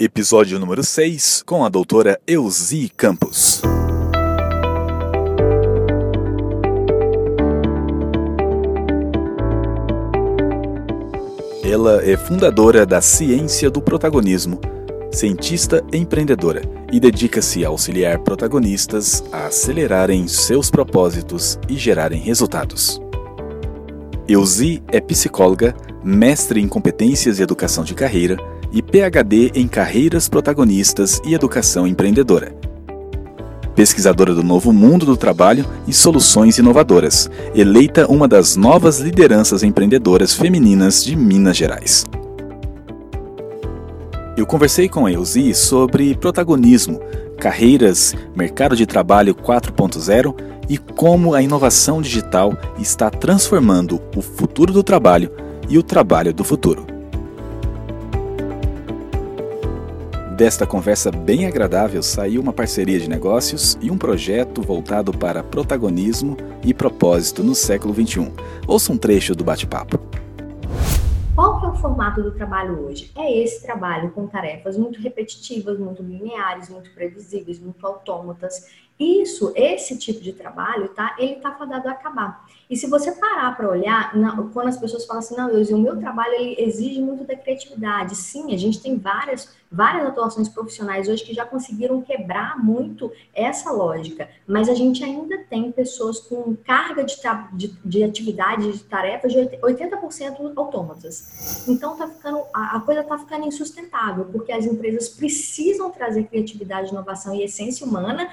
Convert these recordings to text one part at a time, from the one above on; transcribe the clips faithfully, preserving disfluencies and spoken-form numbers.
Episódio número seis, com a doutora Elzí Campos. Ela é fundadora da Ciência do Protagonismo, cientista empreendedora e dedica-se a auxiliar protagonistas a acelerarem seus propósitos e gerarem resultados. Elzí é psicóloga, mestre em competências e educação de carreira, e PhD em Carreiras Protagonistas e Educação Empreendedora. Pesquisadora do novo mundo do trabalho e soluções inovadoras, eleita uma das novas lideranças empreendedoras femininas de Minas Gerais. Eu conversei com a Elzí sobre protagonismo, carreiras, mercado de trabalho quatro ponto zero e como a inovação digital está transformando o futuro do trabalho e o trabalho do futuro. Desta conversa bem agradável saiu uma parceria de negócios e um projeto voltado para protagonismo e propósito no século vinte e um. Ouça um trecho do bate-papo. Qual que é o formato do trabalho hoje? É esse trabalho com tarefas muito repetitivas, muito lineares, muito previsíveis, muito autômatas. Isso, esse tipo de trabalho, tá? Ele tá fadado a acabar. E se você parar para olhar, não, quando as pessoas falam assim, não, Deus, o meu trabalho ele exige muito da criatividade. Sim, a gente tem várias, várias atuações profissionais hoje que já conseguiram quebrar muito essa lógica. Mas a gente ainda tem pessoas com carga de, de, de atividade, de tarefas de oitenta por cento autômatas. Então tá ficando, a, a coisa tá ficando insustentável, porque as empresas precisam trazer criatividade, inovação e essência humana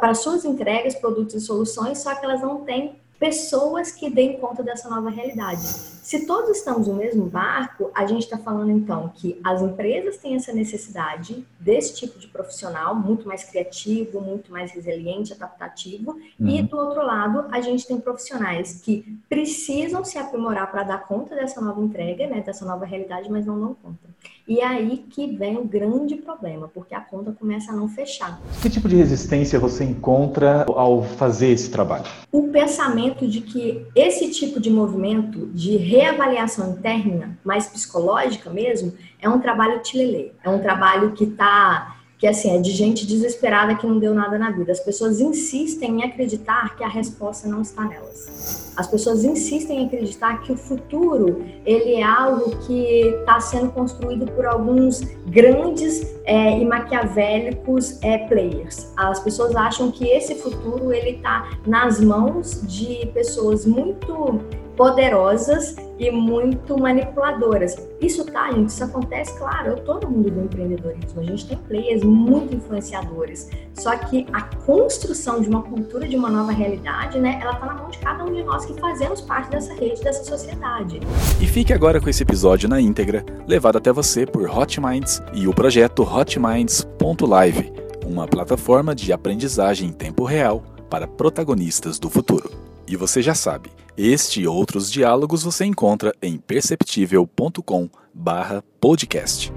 para suas entregas, produtos e soluções, só que elas não têm pessoas que deem conta dessa nova realidade. Se todos estamos no mesmo barco, a gente está falando então que as empresas têm essa necessidade desse tipo de profissional, muito mais criativo, muito mais resiliente, adaptativo, uhum. E do outro lado, a gente tem profissionais que precisam se aprimorar para dar conta dessa nova entrega, né, dessa nova realidade, mas não dão conta. E é aí que vem o grande problema, porque a conta começa a não fechar. Que tipo de resistência você encontra ao fazer esse trabalho? O pensamento de que esse tipo de movimento de reavaliação interna, mais psicológica mesmo, é um trabalho tilelê. É um trabalho que tá, que assim, é de gente desesperada que não deu nada na vida. As pessoas insistem em acreditar que a resposta não está nelas. As pessoas insistem em acreditar que o futuro ele é algo que está sendo construído por alguns grandes é, e maquiavélicos é, players. As pessoas acham que esse futuro ele está nas mãos de pessoas muito poderosas e muito manipuladoras. Isso tá, gente, isso acontece, claro, eu tô no mundo do empreendedorismo, a gente tem players muito influenciadores, só que a construção de uma cultura, de uma nova realidade, né, ela tá na mão de cada um de nós que fazemos parte dessa rede, dessa sociedade. E fique agora com esse episódio na íntegra, levado até você por Hotminds e o projeto hotminds ponto live, uma plataforma de aprendizagem em tempo real para protagonistas do futuro. E você já sabe, este e outros diálogos você encontra em perceptível ponto com barra podcast.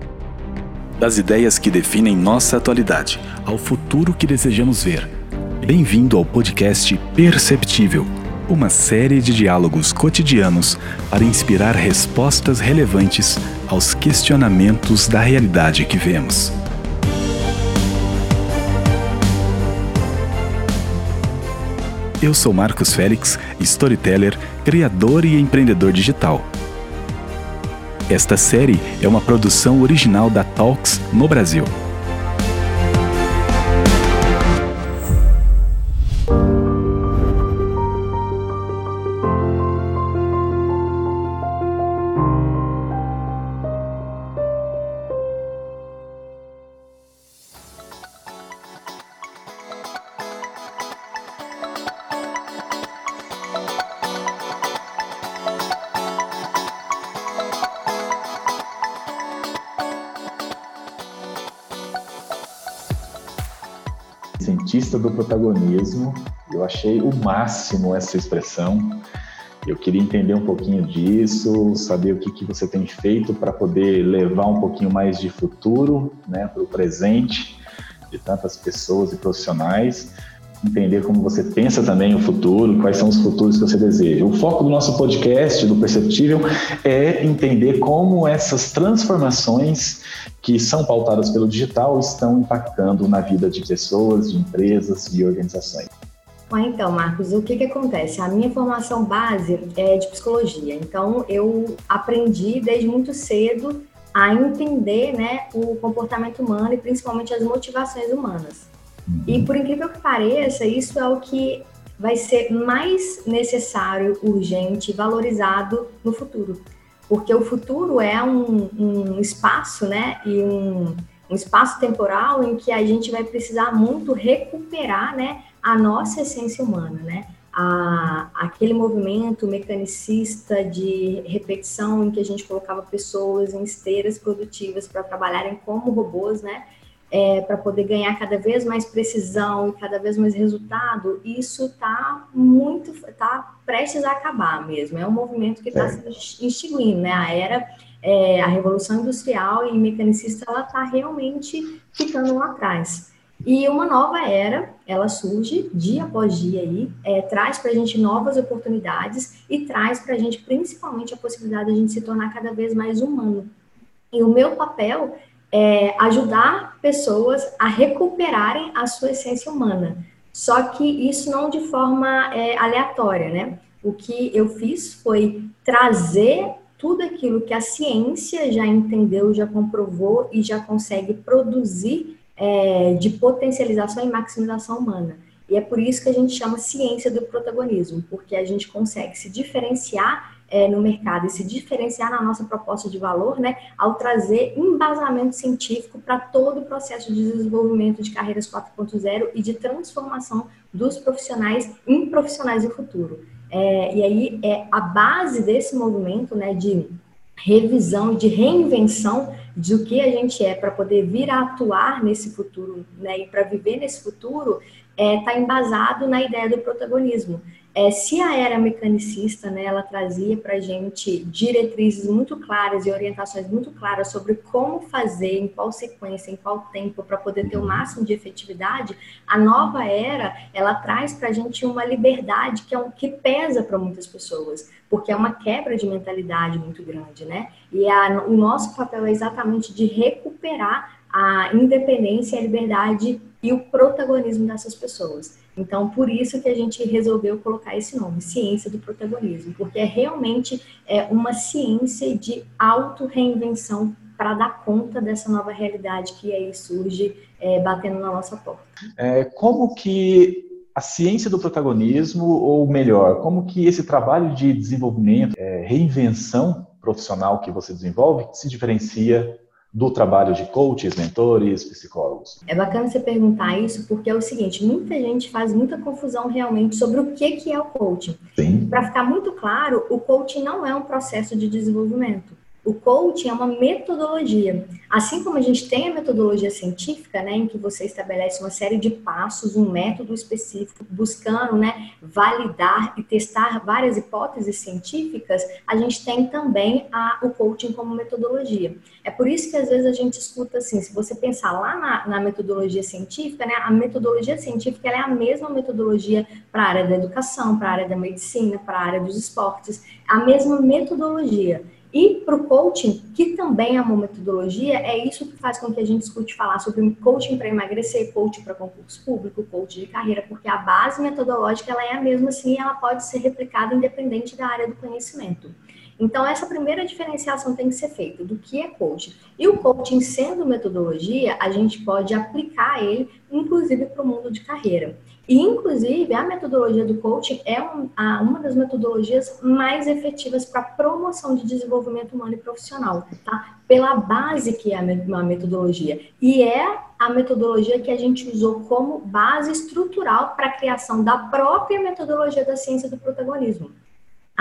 Das ideias que definem nossa atualidade ao futuro que desejamos ver. Bem-vindo ao podcast Perceptível, uma série de diálogos cotidianos para inspirar respostas relevantes aos questionamentos da realidade que vemos. Eu sou Marcos Félix, storyteller, criador e empreendedor digital. Esta série é uma produção original da Talks no Brasil. Cientista do protagonismo, eu achei o máximo essa expressão. Eu queria entender um pouquinho disso, saber o que, que você tem feito para poder levar um pouquinho mais de futuro, né, para o presente de tantas pessoas e profissionais. entender como você pensa também o futuro, quais são os futuros que você deseja. O foco do nosso podcast, do Perceptível, é entender como essas transformações que são pautadas pelo digital estão impactando na vida de pessoas, de empresas e organizações. Bom, então, Marcos, o que que acontece? A minha formação base é de psicologia, então eu aprendi desde muito cedo a entender, né, o comportamento humano e principalmente as motivações humanas. E por incrível que pareça, isso é o que vai ser mais necessário, urgente, valorizado no futuro. Porque o futuro é um, um espaço, né, e um, um espaço temporal em que a gente vai precisar muito recuperar, né, a nossa essência humana, né? A, aquele movimento mecanicista de repetição em que a gente colocava pessoas em esteiras produtivas para trabalharem como robôs, né? É, para poder ganhar cada vez mais precisão e cada vez mais resultado, isso está muito, tá prestes a acabar mesmo. É um movimento que está se extinguindo, né? A era, é, a revolução industrial e mecanicista, ela está realmente ficando lá atrás. E uma nova era, ela surge dia após dia aí, é, traz para a gente novas oportunidades e traz para a gente principalmente a possibilidade de a gente se tornar cada vez mais humano. E o meu papel é ajudar pessoas a recuperarem a sua essência humana. Só que isso não de forma é, aleatória, né? O que eu fiz foi trazer tudo aquilo que a ciência já entendeu, já comprovou e já consegue produzir é, de potencialização e maximização humana. E é por isso que a gente chama ciência do protagonismo, porque a gente consegue se diferenciar É, no mercado e se diferenciar na nossa proposta de valor, né, ao trazer embasamento científico para todo o processo de desenvolvimento de carreiras quatro ponto zero e de transformação dos profissionais em profissionais do futuro. É, e aí, é a base desse movimento, né, de revisão, de reinvenção do que a gente é para poder vir a atuar nesse futuro, né, e para viver nesse futuro, está é, embasado na ideia do protagonismo. É, se a era mecanicista, né, ela trazia para a gente diretrizes muito claras e orientações muito claras sobre como fazer, em qual sequência, em qual tempo, para poder ter o máximo de efetividade, a nova era, ela traz para a gente uma liberdade que, é um, que pesa para muitas pessoas, porque é uma quebra de mentalidade muito grande, né? E a, o nosso papel é exatamente de recuperar a independência, a liberdade e o protagonismo dessas pessoas. Então, por isso que a gente resolveu colocar esse nome, ciência do protagonismo, porque é realmente é, uma ciência de auto-reinvenção para dar conta dessa nova realidade que aí surge é, batendo na nossa porta. É, como que a ciência do protagonismo, ou melhor, como que esse trabalho de desenvolvimento, é, reinvenção profissional que você desenvolve, se diferencia do trabalho de coaches, mentores, psicólogos? É bacana você perguntar isso, porque é o seguinte, muita gente faz muita confusão realmente sobre o que que é o coaching. Para ficar muito claro, o coaching não é um processo de desenvolvimento. O coaching é uma metodologia. Assim como a gente tem a metodologia científica, né, em que você estabelece uma série de passos, um método específico, buscando, né, validar e testar várias hipóteses científicas, a gente tem também a, o coaching como metodologia. É por isso que às vezes a gente escuta assim, se você pensar lá na, na metodologia científica, né, a metodologia científica ela é a mesma metodologia para a área da educação, para a área da medicina, para a área dos esportes, a mesma metodologia. E para o coaching, que também é uma metodologia, é isso que faz com que a gente escute falar sobre coaching para emagrecer, coaching para concurso público, coaching de carreira, porque a base metodológica ela é a mesma assim e ela pode ser replicada independente da área do conhecimento. Então, essa primeira diferenciação tem que ser feita do que é coaching. E o coaching, sendo metodologia, a gente pode aplicar ele, inclusive, para o mundo de carreira. E, inclusive, a metodologia do coaching é um, a, uma das metodologias mais efetivas para a promoção de desenvolvimento humano e profissional, tá? Pela base que é a metodologia. E é a metodologia que a gente usou como base estrutural para a criação da própria metodologia da ciência do protagonismo.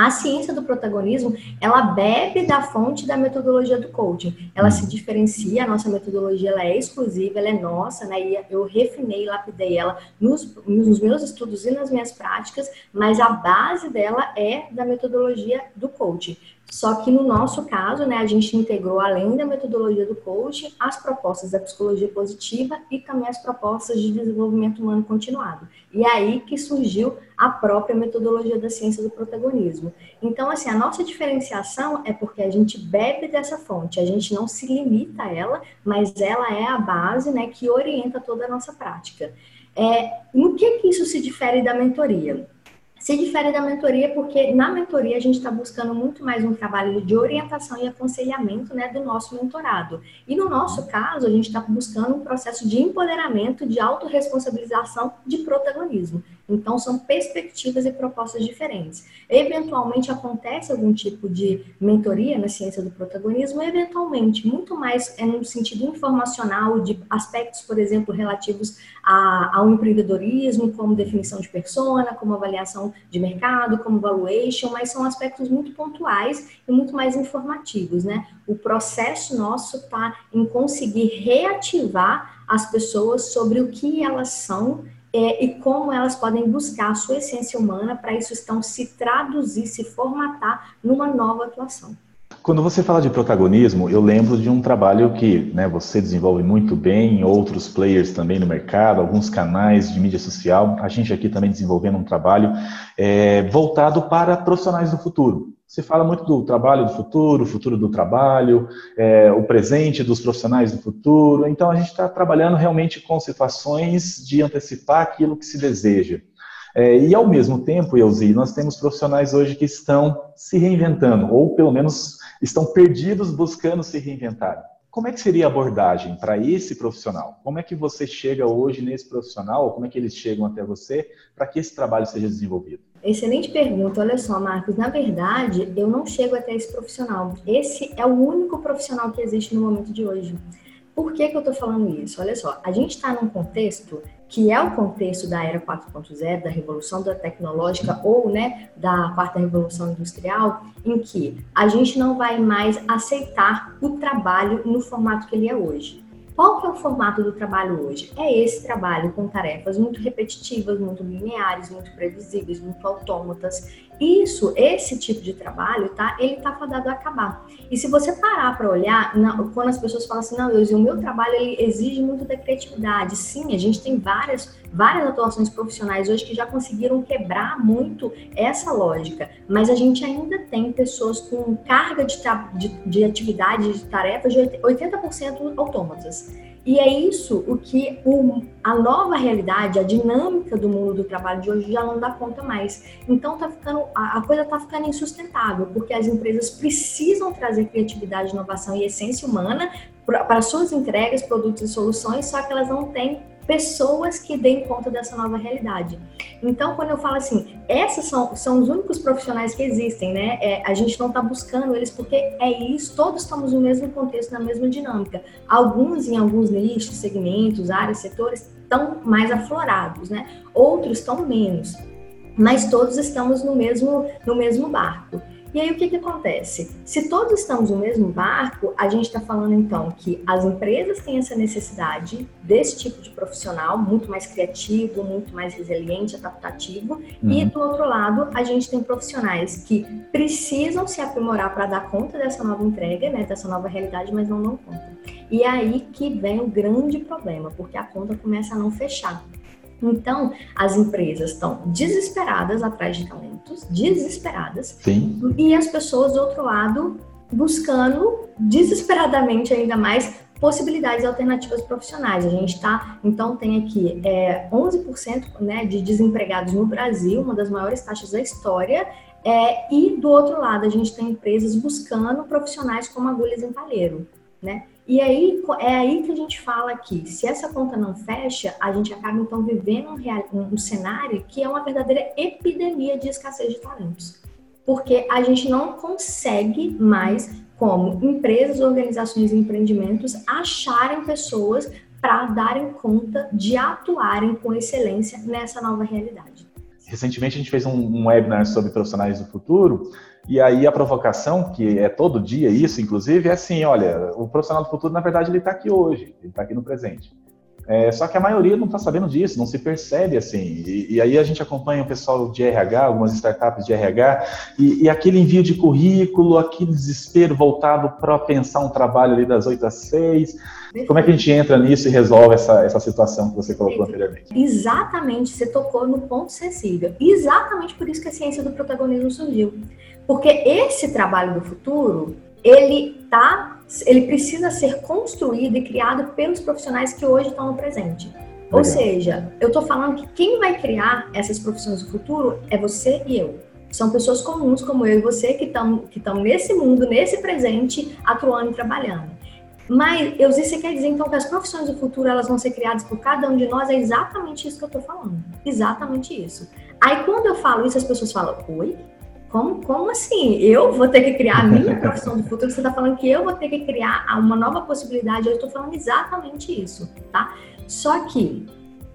A ciência do protagonismo, ela bebe da fonte da metodologia do coaching. Ela se diferencia, a nossa metodologia ela é exclusiva, ela é nossa, né? E eu refinei, lapidei ela nos, nos meus estudos e nas minhas práticas, mas a base dela é da metodologia do coaching. Só que no nosso caso, né, a gente integrou, além da metodologia do coaching, as propostas da psicologia positiva e também as propostas de desenvolvimento humano continuado. E aí que surgiu a própria metodologia da ciência do protagonismo. Então, assim, a nossa diferenciação é porque a gente bebe dessa fonte, a gente não se limita a ela, mas ela é a base, né, que orienta toda a nossa prática. É, no que que isso se difere da mentoria? Se difere da mentoria porque na mentoria a gente está buscando muito mais um trabalho de orientação e aconselhamento, né, do nosso mentorado. E no nosso caso, a gente está buscando um processo de empoderamento, de autorresponsabilização, de protagonismo. Então, são perspectivas e propostas diferentes. Eventualmente, acontece algum tipo de mentoria na ciência do protagonismo, eventualmente, muito mais é no sentido informacional, de aspectos, por exemplo, relativos a, ao empreendedorismo, como definição de persona, como avaliação de mercado, como valuation, mas são aspectos muito pontuais e muito mais informativos, né? O processo nosso está em conseguir reativar as pessoas sobre o que elas são é, e como elas podem buscar a sua essência humana para isso então se traduzir, se formatar numa nova atuação. Quando você fala de protagonismo, eu lembro de um trabalho que, né, você desenvolve muito bem, outros players também no mercado, alguns canais de mídia social, a gente aqui também desenvolvendo um trabalho é, voltado para profissionais do futuro. Você fala muito do trabalho do futuro, o futuro do trabalho, é, o presente dos profissionais do futuro, então a gente está trabalhando realmente com situações de antecipar aquilo que se deseja. É, e ao mesmo tempo, Elzí, nós temos profissionais hoje que estão se reinventando, ou pelo menos estão perdidos buscando se reinventar. Como é que seria a abordagem para esse profissional? Como é que você chega hoje nesse profissional, ou como é que eles chegam até você para que esse trabalho seja desenvolvido? Excelente pergunta. Olha só, Marcos, na verdade, eu não chego até esse profissional. Esse é o único profissional que existe no momento de hoje. Por que que eu estou falando isso? Olha só, a gente está num contexto que é o contexto da era quatro ponto zero, da revolução da tecnológica ou, né, da quarta revolução industrial, em que a gente não vai mais aceitar o trabalho no formato que ele é hoje. Qual que é o formato do trabalho hoje? É esse trabalho com tarefas muito repetitivas, muito lineares, muito previsíveis, muito autômatas. Isso, esse tipo de trabalho, tá? Ele tá fadado a acabar. E se você parar para olhar, não, quando as pessoas falam assim, não, eu, o meu trabalho ele exige muito da criatividade. Sim, a gente tem várias, várias atuações profissionais hoje que já conseguiram quebrar muito essa lógica. Mas a gente ainda tem pessoas com carga de, de, de atividade, de tarefas de oitenta por cento autômatas. E é isso o que o, a nova realidade, a dinâmica do mundo do trabalho de hoje já não dá conta mais. Então tá ficando, a, a coisa está ficando insustentável, porque as empresas precisam trazer criatividade, inovação e essência humana para suas entregas, produtos e soluções, só que elas não têm pessoas que deem conta dessa nova realidade. Então, quando eu falo assim, esses são, são os únicos profissionais que existem, né? É, a gente não está buscando eles porque é isso, todos estamos no mesmo contexto, na mesma dinâmica. Alguns, em alguns nichos, segmentos, áreas, setores, estão mais aflorados, né? Outros estão menos, mas todos estamos no mesmo, no mesmo barco. E aí o que que acontece? Se todos estamos no mesmo barco, a gente está falando então que as empresas têm essa necessidade desse tipo de profissional, muito mais criativo, muito mais resiliente, adaptativo, uhum. E do outro lado a gente tem profissionais que precisam se aprimorar para dar conta dessa nova entrega, né, dessa nova realidade, mas não dão conta. E é aí que vem o grande problema, porque a conta começa a não fechar. Então, as empresas estão desesperadas atrás de talentos, desesperadas, sim. E as pessoas, do outro lado, buscando desesperadamente ainda mais possibilidades alternativas profissionais. A gente tá, então tem aqui é, onze por cento, né, de desempregados no Brasil, uma das maiores taxas da história, é, e do outro lado a gente tem empresas buscando profissionais como agulhas em palheiro, né? E aí, é aí que a gente fala que, se essa conta não fecha, a gente acaba, então, vivendo um, real, um cenário que é uma verdadeira epidemia de escassez de talentos. Porque a gente não consegue mais, como empresas, organizações e empreendimentos, acharem pessoas para darem conta de atuarem com excelência nessa nova realidade. Recentemente, a gente fez um, um webinar sobre profissionais do futuro. E aí a provocação, que é todo dia isso, inclusive, é assim, olha, o profissional do futuro, na verdade, ele está aqui hoje, ele está aqui no presente. É, só que a maioria não está sabendo disso, não se percebe assim. E, e aí a gente acompanha o pessoal de R H, algumas startups de R H, e, e aquele envio de currículo, aquele desespero voltado para pensar um trabalho ali das oito às seis. Como é que a gente entra nisso e resolve essa, essa situação que você colocou anteriormente? Exatamente, você tocou no ponto sensível. Exatamente por isso que a ciência do protagonismo surgiu. Porque esse trabalho do futuro, ele está... ele precisa ser construído e criado pelos profissionais que hoje estão no presente. Legal. Ou seja, eu estou falando que quem vai criar essas profissões do futuro é você e eu. São pessoas comuns como eu e você que estão que estão nesse mundo, nesse presente, atuando e trabalhando. Mas, eu sei, você quer dizer então que as profissões do futuro elas vão ser criadas por cada um de nós? É exatamente isso que eu estou falando. Exatamente isso. Aí, quando eu falo isso, as pessoas falam, oi? Como, como assim? Eu vou ter que criar a minha profissão do futuro? Você está falando que eu vou ter que criar uma nova possibilidade? Eu estou falando exatamente isso, tá? Só que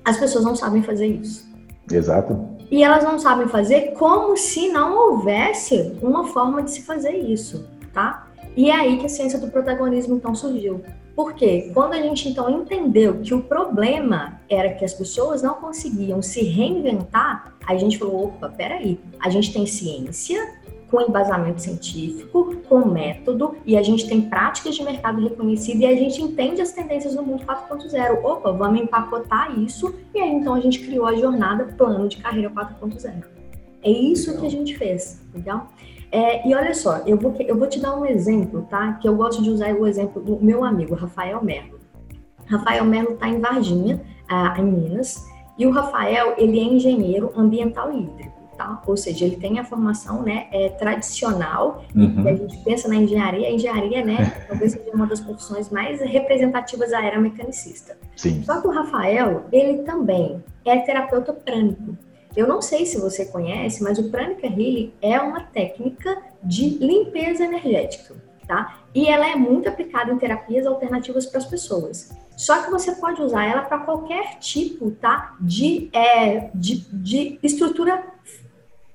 as pessoas não sabem fazer isso. Exato. E elas não sabem fazer como se não houvesse uma forma de se fazer isso, tá? E é aí que a ciência do protagonismo, então, surgiu. Por quê? Quando a gente, então, entendeu que o problema era que as pessoas não conseguiam se reinventar, a gente falou, opa, peraí, a gente tem ciência com embasamento científico, com método, e a gente tem práticas de mercado reconhecida e a gente entende as tendências do mundo quatro ponto zero. Opa, vamos empacotar isso, e aí, então, a gente criou a jornada Plano de Carreira quatro ponto zero. É isso que a gente fez, legal? É, e olha só, eu vou, eu vou te dar um exemplo, tá? Que eu gosto de usar o exemplo do meu amigo, Rafael Merlo. Rafael Merlo está em Varginha, ah, em Minas, e o Rafael, ele é engenheiro ambiental e hídrico, tá? Ou seja, ele tem a formação, né, é, tradicional, uhum. E a gente pensa na engenharia, a engenharia, né, talvez seja uma das profissões mais representativas da era mecanicista. Sim. Só que o Rafael, ele também é terapeuta prânico. Eu não sei se você conhece, mas o Pranic Healing é uma técnica de limpeza energética, tá? E ela é muito aplicada em terapias alternativas para as pessoas. Só que você pode usar ela para qualquer tipo, tá? De, é, de, de estrutura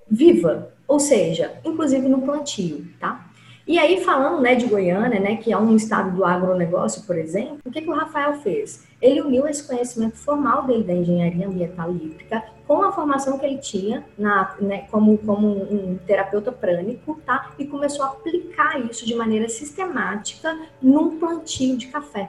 viva, ou seja, inclusive no plantio, tá? E aí, falando, né, de Goiânia, né, que é um estado do agronegócio, por exemplo, o que, que o Rafael fez? Ele uniu esse conhecimento formal dele da engenharia ambiental e hídrica com a formação que ele tinha na, né, como, como um terapeuta prânico, tá? E começou a aplicar isso de maneira sistemática num plantio de café.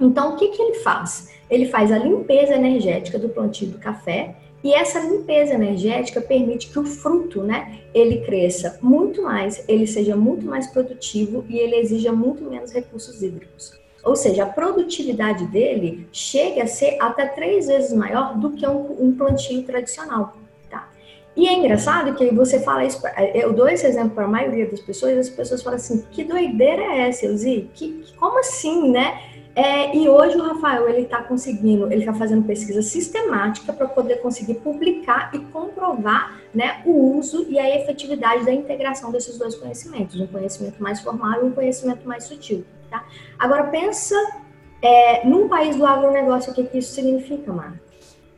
Então, o que, que ele faz? Ele faz a limpeza energética do plantio do café. E essa limpeza energética permite que o fruto, né, ele cresça muito mais, ele seja muito mais produtivo e ele exija muito menos recursos hídricos. Ou seja, a produtividade dele chega a ser até três vezes maior do que um, um plantio tradicional, tá? E é engraçado que você fala isso, eu dou esse exemplo para a maioria das pessoas, e as pessoas falam assim, que doideira é essa, Elzí? Que, que, como assim, né? É, e hoje o Rafael, ele está conseguindo, ele está fazendo pesquisa sistemática para poder conseguir publicar e comprovar, né, o uso e a efetividade da integração desses dois conhecimentos, um conhecimento mais formal e um conhecimento mais sutil, tá? Agora, pensa é, num país do agronegócio, o que, que isso significa, Marcos?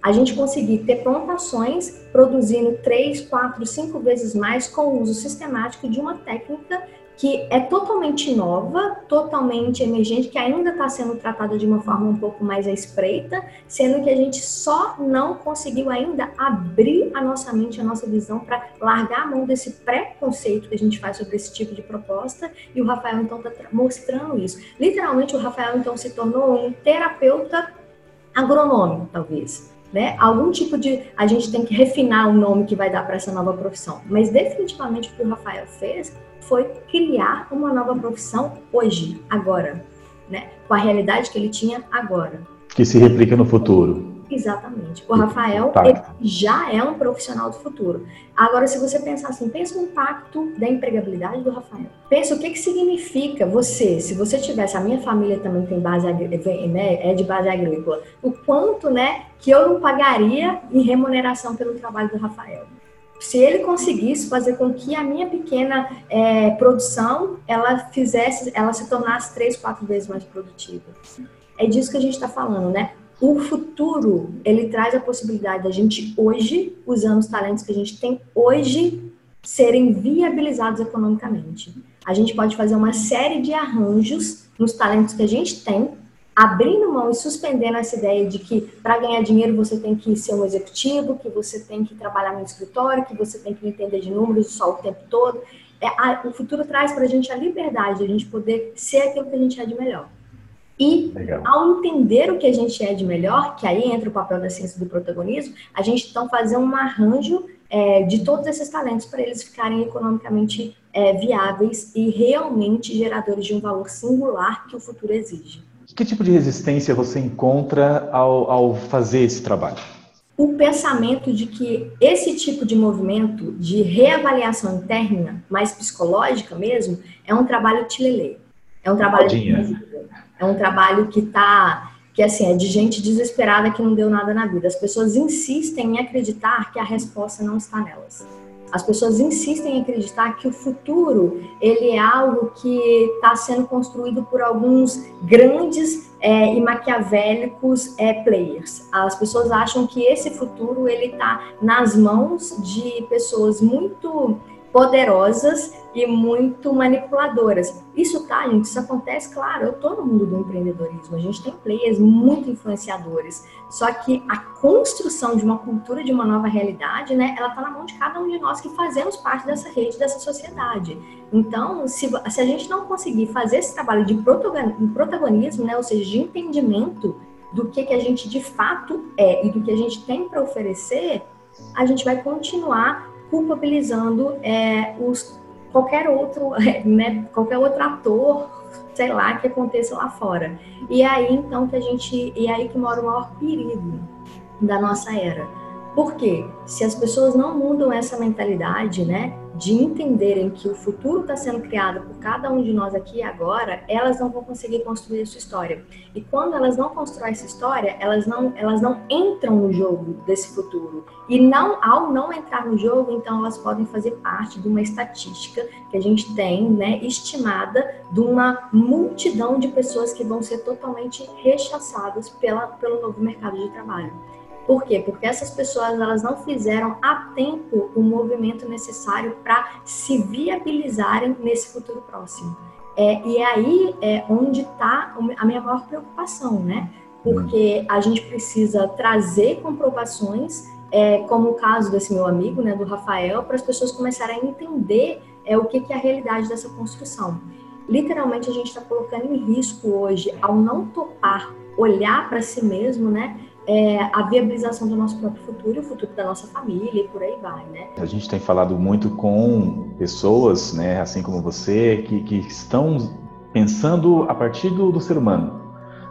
A gente conseguir ter plantações produzindo três, quatro, cinco vezes mais com o uso sistemático de uma técnica que é totalmente nova, totalmente emergente, que ainda está sendo tratada de uma forma um pouco mais espreita, sendo que a gente só não conseguiu ainda abrir a nossa mente, a nossa visão, para largar a mão desse pré-conceito que a gente faz sobre esse tipo de proposta, e o Rafael, então, está mostrando isso. Literalmente, o Rafael, então, se tornou um terapeuta agronômico, talvez, né? Algum tipo de... A gente tem que refinar o nome que vai dar para essa nova profissão. Mas, definitivamente, o que o Rafael fez foi criar uma nova profissão hoje, agora, né? Com a realidade que ele tinha agora. Que se replica no futuro. Exatamente. O Rafael, ele já é um profissional do futuro. Agora, se você pensar assim, pensa no impacto da empregabilidade do Rafael. Pensa o que, que significa você, se você tivesse, a minha família também tem base, né, é de base agrícola, o quanto, né, que eu não pagaria em remuneração pelo trabalho do Rafael. Se ele conseguisse fazer com que a minha pequena é, produção, ela fizesse, ela se tornasse três, quatro vezes mais produtiva. É disso que a gente está falando, né? O futuro, ele traz a possibilidade da gente hoje, usando os talentos que a gente tem hoje, serem viabilizados economicamente. A gente pode fazer uma série de arranjos nos talentos que a gente tem, abrindo mão e suspendendo essa ideia de que para ganhar dinheiro você tem que ser um executivo, que você tem que trabalhar no escritório, que você tem que entender de números só o tempo todo. É, a, o futuro traz para a gente a liberdade de a gente poder ser aquilo que a gente é de melhor. E legal. Ao entender o que a gente é de melhor, que aí entra o papel da ciência do protagonismo, a gente então fazer um arranjo é, de todos esses talentos para eles ficarem economicamente é, viáveis e realmente geradores de um valor singular que o futuro exige. Que tipo de resistência você encontra ao, ao fazer esse trabalho? O pensamento de que esse tipo de movimento de reavaliação interna, mais psicológica mesmo, é um trabalho tilelê. É um trabalho de vida. É um trabalho que tá, que assim, é de gente desesperada que não deu nada na vida. As pessoas insistem em acreditar que a resposta não está nelas. As pessoas insistem em acreditar que o futuro, ele é algo que está sendo construído por alguns grandes é, e maquiavélicos é, players. As pessoas acham que esse futuro, ele está nas mãos de pessoas muito poderosas e muito manipuladoras. Isso tá, gente, isso acontece, claro, eu tô no mundo do empreendedorismo, a gente tem players muito influenciadores, só que a construção de uma cultura, de uma nova realidade, né, ela tá na mão de cada um de nós que fazemos parte dessa rede, dessa sociedade. Então, se, se a gente não conseguir fazer esse trabalho de protagonismo, né, ou seja, de entendimento do que, que a gente de fato é e do que a gente tem para oferecer, a gente vai continuar culpabilizando é, os, qualquer outro, né, qualquer outro ator, sei lá, que aconteça lá fora. E aí então que a gente, e aí que mora o maior perigo da nossa era. Por quê? Se as pessoas não mudam essa mentalidade, né, de entenderem que o futuro está sendo criado por cada um de nós aqui e agora, elas não vão conseguir construir a sua história. E quando elas não constroem essa história, elas não, elas não entram no jogo desse futuro. E não, ao não entrar no jogo, então elas podem fazer parte de uma estatística que a gente tem, né, estimada de uma multidão de pessoas que vão ser totalmente rechaçadas pela, pelo novo mercado de trabalho. Por quê? Porque essas pessoas, elas não fizeram a tempo o movimento necessário para se viabilizarem nesse futuro próximo. É, e aí é onde está a minha maior preocupação, né? Porque a gente precisa trazer comprovações, é, como o caso desse meu amigo, né, do Rafael, para as pessoas começarem a entender é, o que, que é a realidade dessa construção. Literalmente, a gente está colocando em risco hoje, ao não topar, olhar para si mesmo, né? É, a viabilização do nosso próprio futuro, o futuro da nossa família e por aí vai, né? A gente tem falado muito com pessoas, né, assim como você, que, que estão pensando a partir do, do ser humano,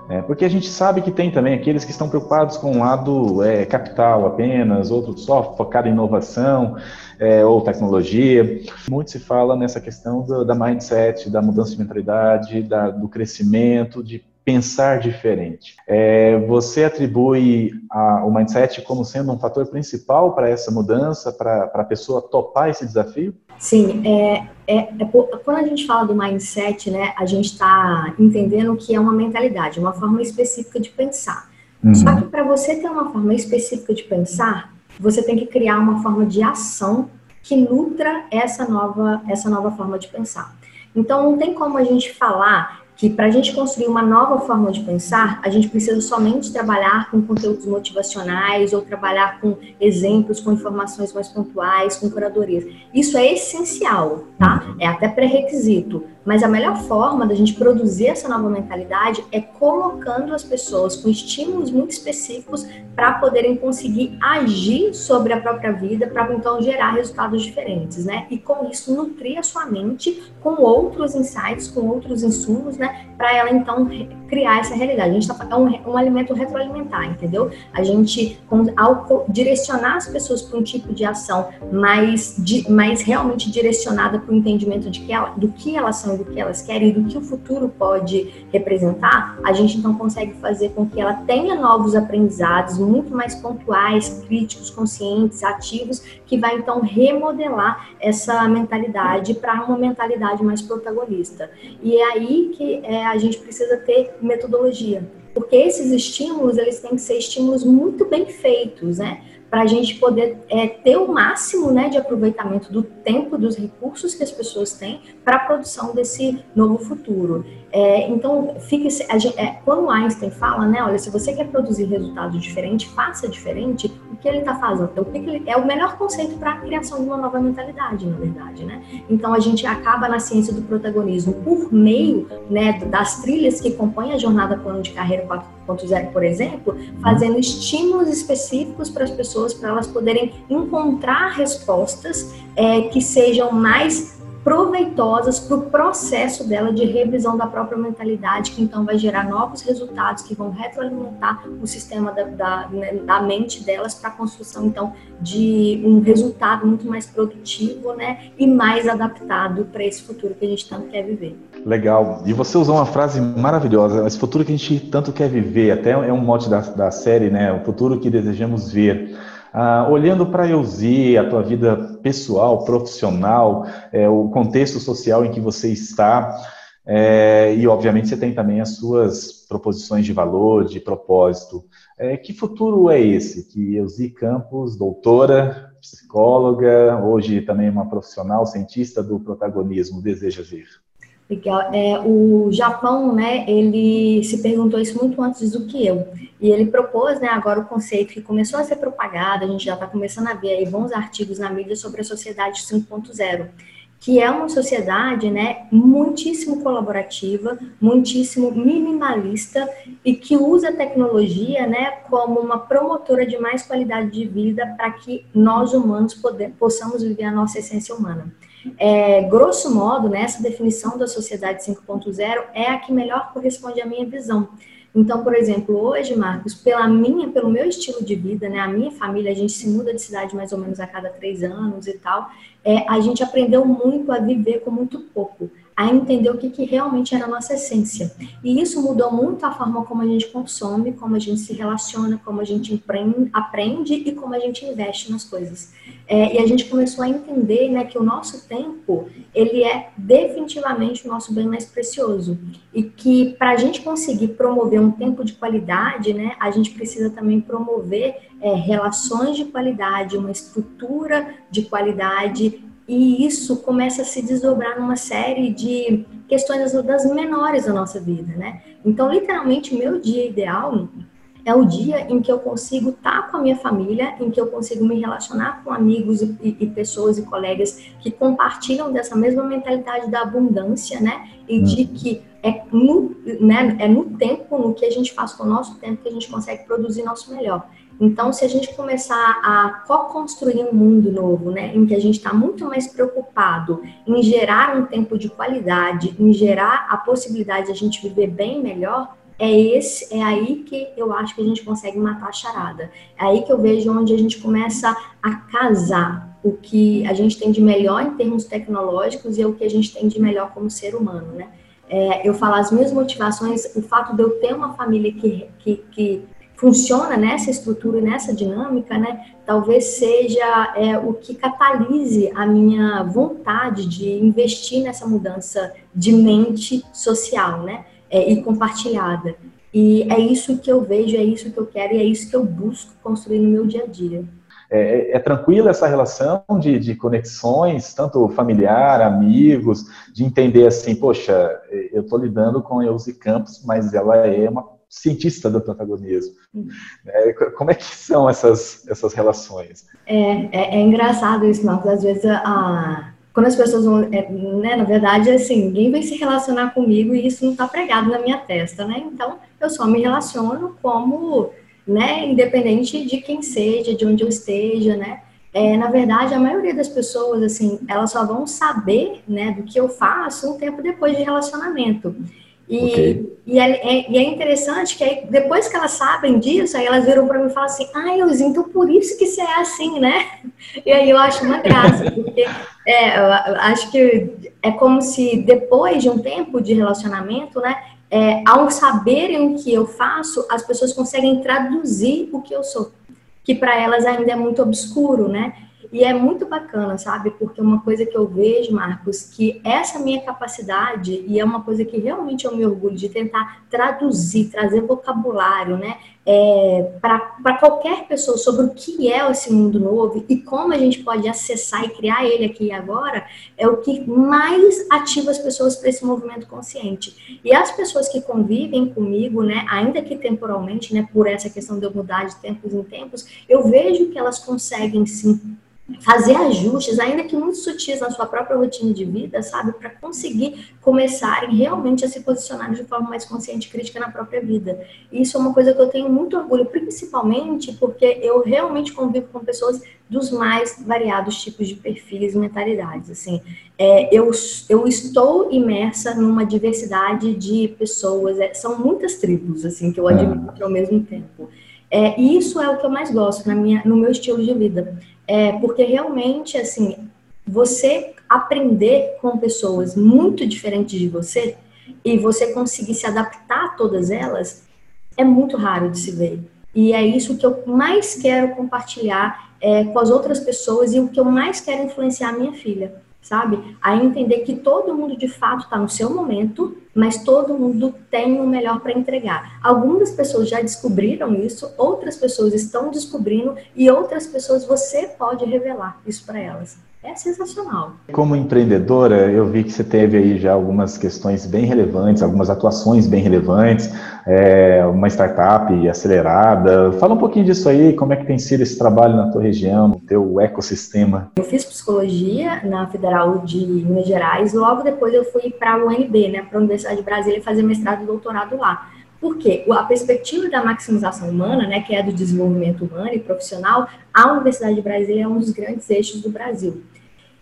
né? Porque a gente sabe que tem também aqueles que estão preocupados com o lado é, capital apenas, outros só focado em inovação é, ou tecnologia. Muito se fala nessa questão do, da mindset, da mudança de mentalidade, da, do crescimento, de pensar diferente. É, você atribui a, o mindset como sendo um fator principal para essa mudança, para a pessoa topar esse desafio? Sim, é, é, é, quando a gente fala do mindset, né, a gente está entendendo que é uma mentalidade, uma forma específica de pensar. Uhum. Só que para você ter uma forma específica de pensar, você tem que criar uma forma de ação que nutra essa nova, essa nova forma de pensar. Então, não tem como a gente falar que para a gente construir uma nova forma de pensar, a gente precisa somente trabalhar com conteúdos motivacionais ou trabalhar com exemplos, com informações mais pontuais, com curadorias. Isso é essencial, tá? É até pré-requisito. Mas a melhor forma da gente produzir essa nova mentalidade é colocando as pessoas com estímulos muito específicos para poderem conseguir agir sobre a própria vida, para então gerar resultados diferentes, né? E com isso nutrir a sua mente com outros insights, com outros insumos, né? Para ela então criar essa realidade. A gente está é um, um alimento retroalimentar, entendeu? A gente, ao direcionar as pessoas para um tipo de ação mais, de, mais realmente direcionada para o entendimento de que ela, do que elas são, do que elas querem e do que o futuro pode representar, a gente então consegue fazer com que ela tenha novos aprendizados muito mais pontuais, críticos, conscientes, ativos, que vai então remodelar essa mentalidade para uma mentalidade mais protagonista. E é aí que É, a gente precisa ter metodologia, porque esses estímulos, eles têm que ser estímulos muito bem feitos, né? para a gente poder é, ter o máximo, né, de aproveitamento do tempo, dos recursos que as pessoas têm para a produção desse novo futuro. É, então, fica, a gente, é, quando Einstein fala, né, olha, se você quer produzir resultado diferente, faça diferente, o que ele está fazendo? Então, o que que ele, é o melhor conceito para a criação de uma nova mentalidade, na verdade, né? Então, a gente acaba na ciência do protagonismo por meio, né, das trilhas que compõem a jornada plano de carreira quatro ponto zero, por exemplo, fazendo estímulos específicos para as pessoas, para elas poderem encontrar respostas é, que sejam mais proveitosas para o processo dela de revisão da própria mentalidade, que então vai gerar novos resultados que vão retroalimentar o sistema da, da, da mente delas para a construção, então, de um resultado muito mais produtivo, né, e mais adaptado para esse futuro que a gente tanto quer viver. Legal. E você usou uma frase maravilhosa, esse futuro que a gente tanto quer viver, até é um mote da, da série, né, o futuro que desejamos ver. Ah, olhando para a Elzí, a tua vida pessoal, profissional, é, o contexto social em que você está, é, e obviamente você tem também as suas proposições de valor, de propósito. É, que futuro é esse que Elzí Campos, doutora, psicóloga, hoje também uma profissional, cientista do protagonismo, deseja ver? Legal. É, o Japão, né, ele se perguntou isso muito antes do que eu. E ele propôs, né, agora o conceito que começou a ser propagado, a gente já está começando a ver aí bons artigos na mídia sobre a sociedade cinco ponto zero, que é uma sociedade, né, muitíssimo colaborativa, muitíssimo minimalista e que usa a tecnologia, né, como uma promotora de mais qualidade de vida para que nós humanos poder, possamos viver a nossa essência humana. É, grosso modo, né, essa definição da sociedade cinco ponto zero é a que melhor corresponde à minha visão. Então, por exemplo, hoje, Marcos, pela minha, pelo meu estilo de vida, né, a minha família, a gente se muda de cidade mais ou menos a cada três anos e tal, é, a gente aprendeu muito a viver com muito pouco, a entender o que, que realmente era a nossa essência. E isso mudou muito a forma como a gente consome, como a gente se relaciona, como a gente aprende e como a gente investe nas coisas. É, e a gente começou a entender, né, que o nosso tempo, ele é definitivamente o nosso bem mais precioso. E que para a gente conseguir promover um tempo de qualidade, né, a gente precisa também promover é, relações de qualidade, uma estrutura de qualidade. E isso começa a se desdobrar numa série de questões das menores da nossa vida, né? Então, literalmente, meu dia ideal é o dia em que eu consigo estar com a minha família, em que eu consigo me relacionar com amigos e, e pessoas e colegas que compartilham dessa mesma mentalidade da abundância, né? E de que é no, né, é no tempo, no que a gente faz com o nosso tempo, que a gente consegue produzir nosso melhor. Então, se a gente começar a co-construir um mundo novo, né, em que a gente está muito mais preocupado em gerar um tempo de qualidade, em gerar a possibilidade de a gente viver bem melhor, é, esse, é aí que eu acho que a gente consegue matar a charada. É aí que eu vejo onde a gente começa a casar o que a gente tem de melhor em termos tecnológicos e o que a gente tem de melhor como ser humano, né? É, eu falar as minhas motivações, o fato de eu ter uma família que... que, que funciona nessa estrutura e nessa dinâmica, né, talvez seja é, o que catalise a minha vontade de investir nessa mudança de mente social, né, é, e compartilhada. E é isso que eu vejo, é isso que eu quero e é isso que eu busco construir no meu dia a dia. É, é tranquila essa relação de, de conexões, tanto familiar, amigos, de entender assim, poxa, eu estou lidando com a Elzí Campos, mas ela é uma cientista do protagonismo. Como é que são essas, essas relações? É, é, é engraçado isso, Marcos. Às vezes, a, quando as pessoas vão... É, né, na verdade, assim, ninguém vai se relacionar comigo e isso não está pregado na minha testa, né? Então, eu só me relaciono como, né, independente de quem seja, de onde eu esteja, né? É, na verdade, a maioria das pessoas, assim, elas só vão saber, né, do que eu faço um tempo depois de relacionamento. E, okay. e, é, e é interessante que aí, depois que elas sabem disso, aí elas viram para mim e falam assim, ah, Elzinho, então por isso que você é assim, né? E aí eu acho uma graça, porque é, eu acho que é como se depois de um tempo de relacionamento, né, é, ao saberem o que eu faço, as pessoas conseguem traduzir o que eu sou, que para elas ainda é muito obscuro, né? E é muito bacana, sabe? Porque uma coisa que eu vejo, Marcos, que essa minha capacidade, e é uma coisa que realmente eu me orgulho de tentar traduzir, trazer vocabulário, né? é, para qualquer pessoa sobre o que é esse mundo novo e como a gente pode acessar e criar ele aqui e agora, é o que mais ativa as pessoas para esse movimento consciente. E as pessoas que convivem comigo, né, ainda que temporalmente, né, por essa questão de eu mudar de tempos em tempos, eu vejo que elas conseguem sim fazer ajustes, ainda que muito sutis, na sua própria rotina de vida, sabe? Para conseguir começarem realmente a se posicionar de forma mais consciente e crítica na própria vida. E isso é uma coisa que eu tenho muito orgulho, principalmente porque eu realmente convivo com pessoas dos mais variados tipos de perfis e mentalidades, assim. É, eu, eu estou imersa numa diversidade de pessoas, é, são muitas tribos, assim, que eu admiro ao mesmo tempo. É, e isso é o que eu mais gosto na minha, no meu estilo de vida. É, porque realmente, assim, você aprender com pessoas muito diferentes de você e você conseguir se adaptar a todas elas é muito raro de se ver. E é isso que eu mais quero compartilhar é, com as outras pessoas e o que eu mais quero influenciar a minha filha, sabe? A entender que todo mundo, de fato, está no seu momento, mas todo mundo tem o melhor para entregar. Algumas pessoas já descobriram isso, outras pessoas estão descobrindo e outras pessoas você pode revelar isso para elas. É sensacional. Como empreendedora, eu vi que você teve aí já algumas questões bem relevantes, algumas atuações bem relevantes, é, uma startup acelerada. Fala um pouquinho disso aí, como é que tem sido esse trabalho na tua região, no teu ecossistema? Eu fiz psicologia na Federal de Minas Gerais, logo depois eu fui para a U N B, né, para a Universidade de Brasília, fazer mestrado e doutorado lá. Porque a perspectiva da maximização humana, né, que é do desenvolvimento humano e profissional, a Universidade de Brasília é um dos grandes eixos do Brasil.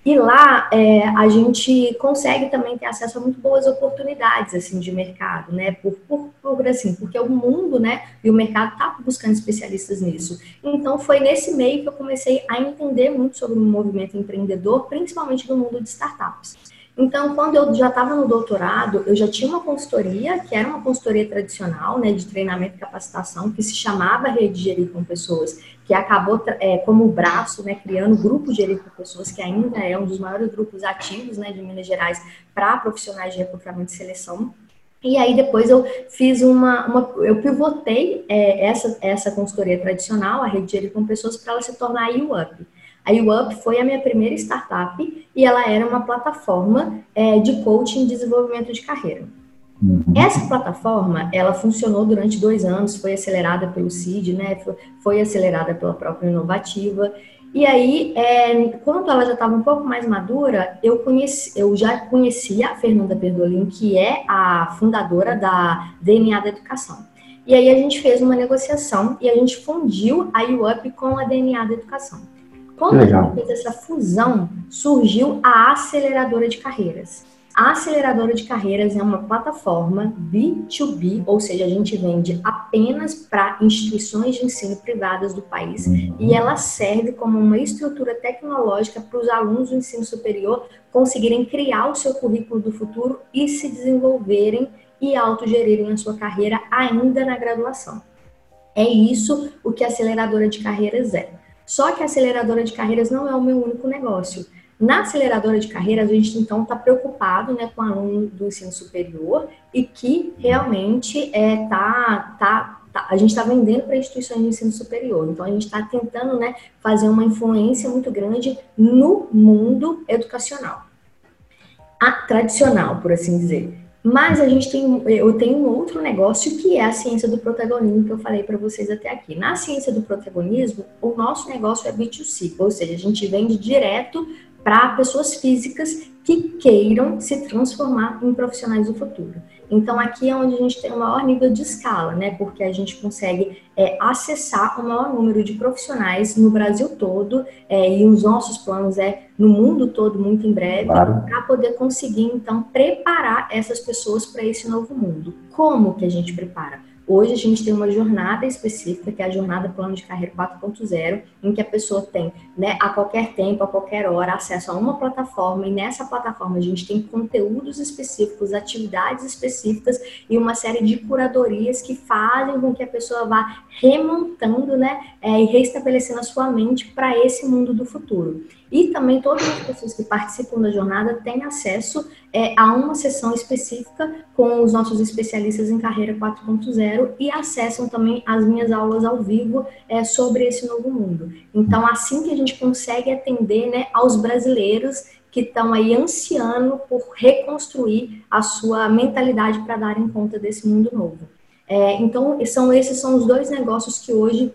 E lá é, a gente consegue também ter acesso a muito boas oportunidades assim, de mercado, né? Por, por, por, assim, porque o mundo, né, e o mercado está buscando especialistas nisso. Então foi nesse meio que eu comecei a entender muito sobre o movimento empreendedor, principalmente no mundo de startups. Então, quando eu já estava no doutorado, eu já tinha uma consultoria, que era uma consultoria tradicional, né, de treinamento e capacitação, que se chamava Rede Gerir com Pessoas, que acabou é, como braço, né, criando grupo de Gerir com Pessoas, que ainda é um dos maiores grupos ativos, né, de Minas Gerais para profissionais de recrutamento e seleção. E aí depois eu fiz uma, uma eu pivotei é, essa, essa consultoria tradicional, a Rede Gerir com Pessoas, para ela se tornar a U A P I. A U U P foi a minha primeira startup e ela era uma plataforma é, de coaching e desenvolvimento de carreira. Essa plataforma, ela funcionou durante dois anos, foi acelerada pelo C I D, né, foi acelerada pela própria Inovativa. E aí, é, quando ela já estava um pouco mais madura, eu, conheci, eu já conhecia a Fernanda Pedolin, que é a fundadora da D N A da Educação. E aí a gente fez uma negociação e a gente fundiu a U U P com a D N A da Educação. Quando a gente fez essa fusão, surgiu a Aceleradora de Carreiras. A Aceleradora de Carreiras é uma plataforma B dois B, ou seja, a gente vende apenas para instituições de ensino privadas do país, uhum. E ela serve como uma estrutura tecnológica para os alunos do ensino superior conseguirem criar o seu currículo do futuro e se desenvolverem e autogerirem a sua carreira ainda na graduação. É isso o que a Aceleradora de Carreiras é. Só que a Aceleradora de Carreiras não é o meu único negócio. Na Aceleradora de Carreiras, a gente, então, está preocupado, né, com o aluno do ensino superior e que, realmente, é, tá, tá, tá, a gente está vendendo para instituições de ensino superior. Então, a gente está tentando, né, fazer uma influência muito grande no mundo educacional. A tradicional, por assim dizer. Mas a gente tem, eu tenho um outro negócio que é a ciência do protagonismo que eu falei para vocês até aqui. Na ciência do protagonismo, o nosso negócio é B dois C, ou seja, a gente vende direto para pessoas físicas que queiram se transformar em profissionais do futuro. Então aqui é onde a gente tem o maior nível de escala, né? Porque a gente consegue é, acessar o maior número de profissionais no Brasil todo é, e os nossos planos é no mundo todo muito em breve, claro. Para poder conseguir então preparar essas pessoas para esse novo mundo. Como que a gente prepara? Hoje a gente tem uma jornada específica, que é a jornada Plano de Carreira quatro ponto zero, em que a pessoa tem, né, a qualquer tempo, a qualquer hora, acesso a uma plataforma, e nessa plataforma a gente tem conteúdos específicos, atividades específicas e uma série de curadorias que fazem com que a pessoa vá remontando, né, é, e restabelecendo a sua mente para esse mundo do futuro. E também todas as pessoas que participam da jornada têm acesso é, a uma sessão específica com os nossos especialistas em carreira quatro ponto zero e acessam também as minhas aulas ao vivo é, sobre esse novo mundo. Então, assim que a gente consegue atender, né, aos brasileiros que estão aí ansiando por reconstruir a sua mentalidade para darem conta desse mundo novo. É, então, são, esses são os dois negócios que hoje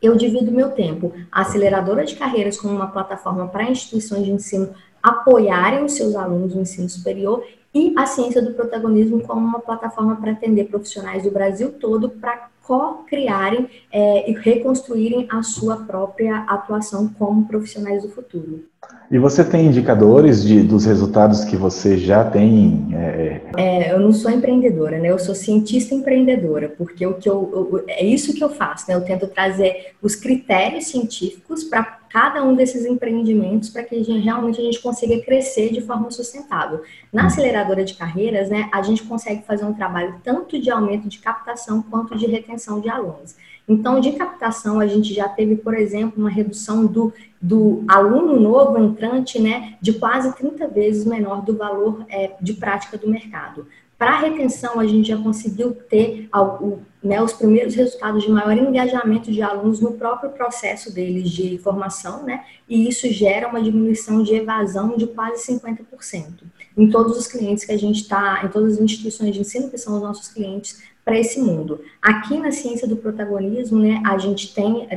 eu divido meu tempo. A Aceleradora de Carreiras como uma plataforma para instituições de ensino apoiarem os seus alunos no ensino superior e a Ciência do Protagonismo como uma plataforma para atender profissionais do Brasil todo para co-criarem é, e reconstruírem a sua própria atuação como profissionais do futuro. E você tem indicadores de, dos resultados que você já tem? É... É, eu não sou empreendedora, né? Eu sou cientista empreendedora, porque o que eu, eu, é isso que eu faço, né? Eu tento trazer os critérios científicos para cada um desses empreendimentos para que a gente, realmente a gente consiga crescer de forma sustentável. Na Aceleradora de Carreiras, né, a gente consegue fazer um trabalho tanto de aumento de captação quanto de retenção de alunos. Então, de captação, a gente já teve, por exemplo, uma redução do, do aluno novo entrante, né, de quase trinta vezes menor do valor é, de prática do mercado. Para a retenção, a gente já conseguiu ter algo, né, os primeiros resultados de maior engajamento de alunos no próprio processo deles de formação, né, e isso gera uma diminuição de evasão de quase cinquenta por cento em todos os clientes que a gente está, em todas as instituições de ensino que são os nossos clientes, para esse mundo. Aqui na Ciência do Protagonismo, né, a gente tem,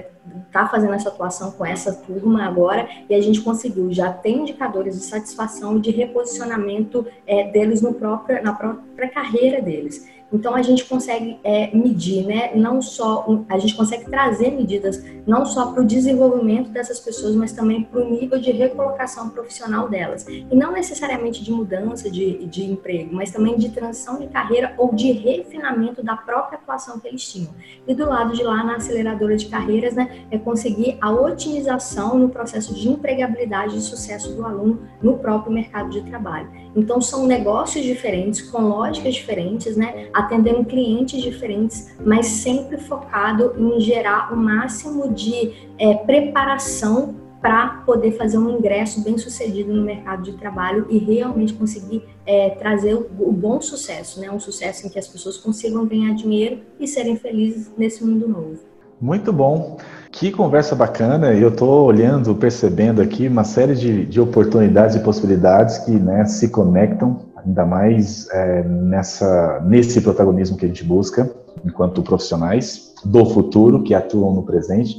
tá fazendo essa atuação com essa turma agora e a gente conseguiu, já tem indicadores de satisfação e de reposicionamento é, deles no próprio, na própria carreira deles. Então, a gente consegue é, medir, né, não só, a gente consegue trazer medidas não só para o desenvolvimento dessas pessoas, mas também para o nível de recolocação profissional delas. E não necessariamente de mudança de, de emprego, mas também de transição de carreira ou de refinamento da própria atuação que eles tinham. E do lado de lá, na Aceleradora de Carreiras, né, é conseguir a otimização no processo de empregabilidade e sucesso do aluno no próprio mercado de trabalho. Então, são negócios diferentes, com lógicas diferentes, né, atendendo clientes diferentes, mas sempre focado em gerar o máximo de é, preparação para poder fazer um ingresso bem sucedido no mercado de trabalho e realmente conseguir é, trazer o, o bom sucesso, né? Um sucesso em que as pessoas consigam ganhar dinheiro e serem felizes nesse mundo novo. Muito bom, que conversa bacana. Eu estou olhando, percebendo aqui uma série de, de oportunidades e possibilidades que, né, se conectam, ainda mais é, nessa, nesse protagonismo que a gente busca enquanto profissionais do futuro, que atuam no presente.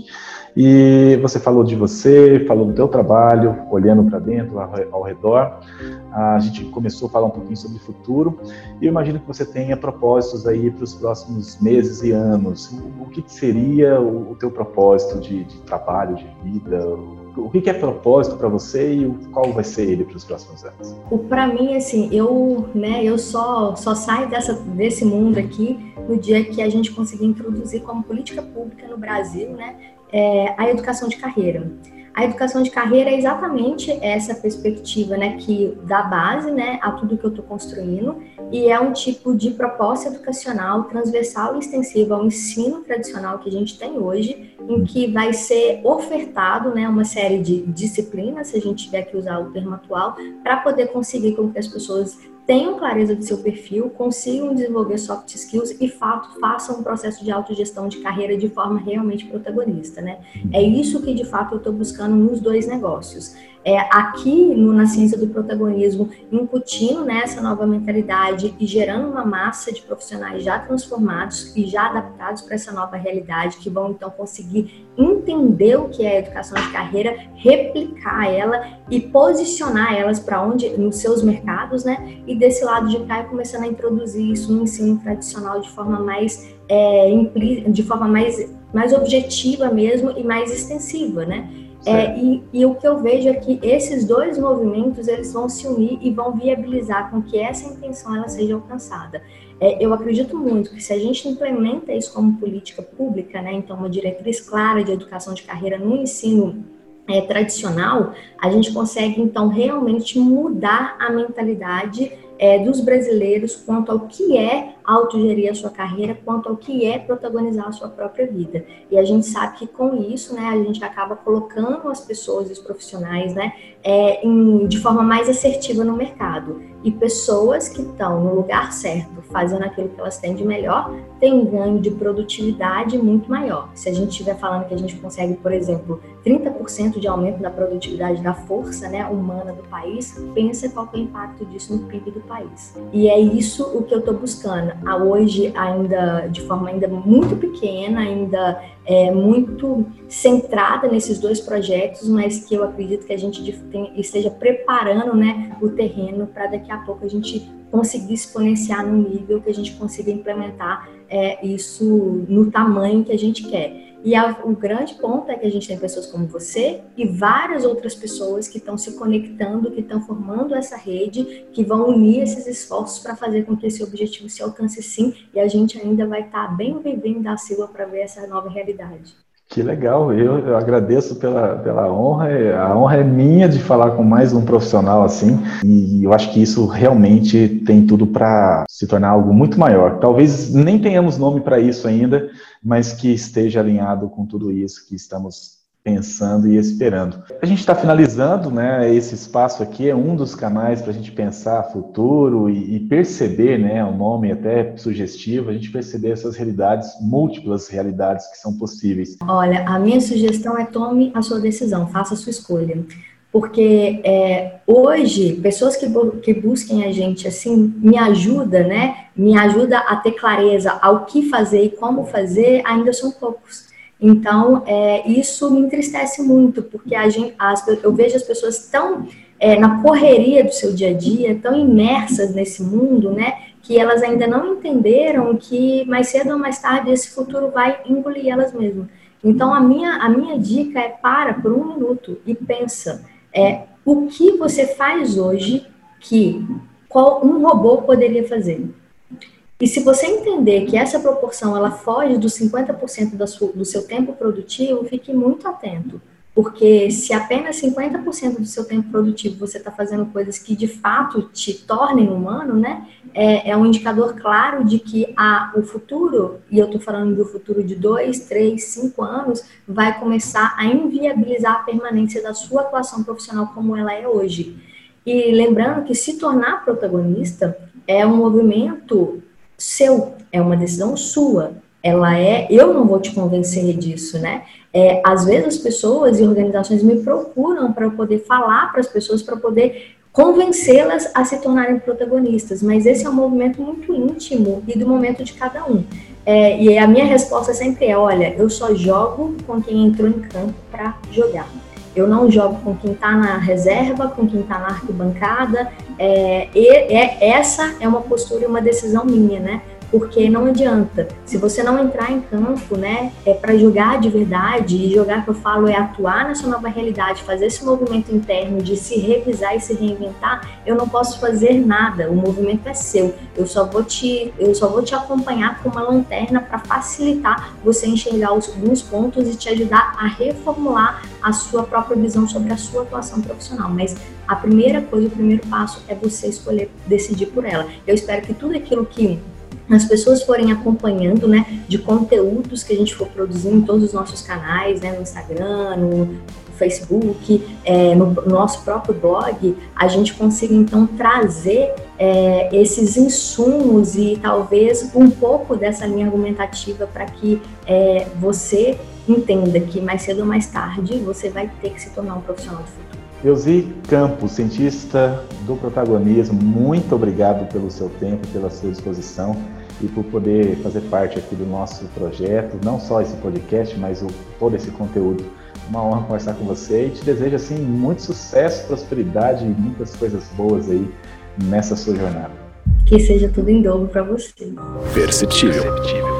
E você falou de você, falou do teu trabalho, olhando para dentro, ao redor. A gente começou a falar um pouquinho sobre o futuro e eu imagino que você tenha propósitos aí para os próximos meses e anos. O que seria o teu propósito de, de trabalho, de vida? O que é propósito para você e qual vai ser ele para os próximos anos? Para mim, assim, eu, né, eu só, só saio dessa, desse mundo aqui no dia que a gente conseguir introduzir como política pública no Brasil, né, é, a educação de carreira. A educação de carreira é exatamente essa perspectiva, né, que dá base, né, a tudo que eu estou construindo e é um tipo de proposta educacional transversal e extensiva ao ensino tradicional que a gente tem hoje, em que vai ser ofertado, né, uma série de disciplinas, se a gente tiver que usar o termo atual, para poder conseguir com que as pessoas tenham clareza do seu perfil, consigam desenvolver soft skills e façam um processo de autogestão de carreira de forma realmente protagonista, né? É isso que, de fato, eu estou buscando nos dois negócios. É, aqui, no, na Ciência do Protagonismo, incutindo nessa nova mentalidade e gerando uma massa de profissionais já transformados e já adaptados para essa nova realidade, que vão, então, conseguir entender o que é a educação de carreira, replicar ela e posicionar elas para onde, nos seus mercados, né? E desse lado de cá, começando a introduzir isso no ensino tradicional de forma mais, é, de forma mais, mais objetiva mesmo e mais extensiva, né? É, e, e o que eu vejo é que esses dois movimentos, eles vão se unir e vão viabilizar com que essa intenção ela seja alcançada. É, eu acredito muito que se a gente implementa isso como política pública, né, então uma diretriz clara de educação de carreira no ensino é, tradicional, a gente consegue então realmente mudar a mentalidade é, dos brasileiros quanto ao que é autogerir a sua carreira quanto ao que é protagonizar a sua própria vida. E a gente sabe que com isso, né, a gente acaba colocando as pessoas e os profissionais, né, é, em, de forma mais assertiva no mercado. E pessoas que estão no lugar certo, fazendo aquilo que elas têm de melhor, têm um ganho de produtividade muito maior. Se a gente estiver falando que a gente consegue, por exemplo, trinta por cento de aumento da produtividade da força, né, humana do país, pensa qual que é o impacto disso no P I B do país. E é isso o que eu estou buscando. Hoje, ainda de forma ainda muito pequena, ainda é, muito centrada nesses dois projetos, mas que eu acredito que a gente esteja preparando, né, o terreno para daqui a pouco a gente conseguir exponenciar no nível que a gente consiga implementar é, isso no tamanho que a gente quer. E a, o grande ponto é que a gente tem pessoas como você e várias outras pessoas que estão se conectando, que estão formando essa rede, que vão unir esses esforços para fazer com que esse objetivo se alcance sim, e a gente ainda vai estar tá bem vivendo da Silva para ver essa nova realidade. Que legal, eu, eu agradeço pela, pela honra, a honra é minha de falar com mais um profissional assim, e eu acho que isso realmente tem tudo para se tornar algo muito maior. Talvez nem tenhamos nome para isso ainda, mas que esteja alinhado com tudo isso que estamos pensando e esperando. A gente está finalizando, né, esse espaço aqui é um dos canais para a gente pensar futuro e, e perceber, né, um nome até sugestivo, a gente perceber essas realidades, múltiplas realidades que são possíveis. Olha, a minha sugestão é tome a sua decisão, faça a sua escolha. Porque é, hoje, pessoas que, que busquem a gente assim, me ajuda, né, me ajuda a ter clareza ao que fazer e como fazer, ainda são poucos. Então, é, isso me entristece muito, porque a gente, as, eu vejo as pessoas tão é, na correria do seu dia a dia, tão imersas nesse mundo, né, que elas ainda não entenderam que mais cedo ou mais tarde esse futuro vai engolir elas mesmas. Então, a minha, a minha dica é para por um minuto e pensa é, o que você faz hoje que qual, um robô poderia fazer. E se você entender que essa proporção ela foge dos cinquenta por cento da sua, do seu tempo produtivo, fique muito atento. Porque se apenas cinquenta por cento do seu tempo produtivo você está fazendo coisas que de fato te tornem humano, né, é, é um indicador claro de que a, o futuro, e eu estou falando do futuro de dois, três, cinco anos, vai começar a inviabilizar a permanência da sua atuação profissional como ela é hoje. E lembrando que se tornar protagonista é um movimento seu, é uma decisão sua. Ela é, eu não vou te convencer disso, né? É, às vezes as pessoas e organizações me procuram para eu poder falar para as pessoas, para poder convencê-las a se tornarem protagonistas, mas esse é um movimento muito íntimo e do momento de cada um. É, e a minha resposta sempre é, olha, eu só jogo com quem entrou em campo para jogar. Eu não jogo com quem está na reserva, com quem está na arquibancada. É, é, essa é uma postura e uma decisão minha, né? Porque não adianta, se você não entrar em campo, né, é para jogar de verdade, e jogar que eu falo é atuar nessa nova realidade, fazer esse movimento interno de se revisar e se reinventar, eu não posso fazer nada, o movimento é seu, eu só vou te, eu só vou te acompanhar com uma lanterna para facilitar você enxergar alguns pontos e te ajudar a reformular a sua própria visão sobre a sua atuação profissional, mas a primeira coisa, o primeiro passo é você escolher, decidir por ela. Eu espero que tudo aquilo que as pessoas forem acompanhando, né, de conteúdos que a gente for produzindo em todos os nossos canais, né, no Instagram, no Facebook, é, no nosso próprio blog, a gente consiga então trazer é, esses insumos e talvez um pouco dessa linha argumentativa para que é, você entenda que mais cedo ou mais tarde você vai ter que se tornar um profissional de futuro. Elzí Campos, cientista do protagonismo, muito obrigado pelo seu tempo, pela sua disposição e por poder fazer parte aqui do nosso projeto, não só esse podcast, mas o, todo esse conteúdo. Uma honra conversar com você e te desejo assim, muito sucesso, prosperidade e muitas coisas boas aí nessa sua jornada. Que seja tudo em dobro para você. Perceptível. Perceptível.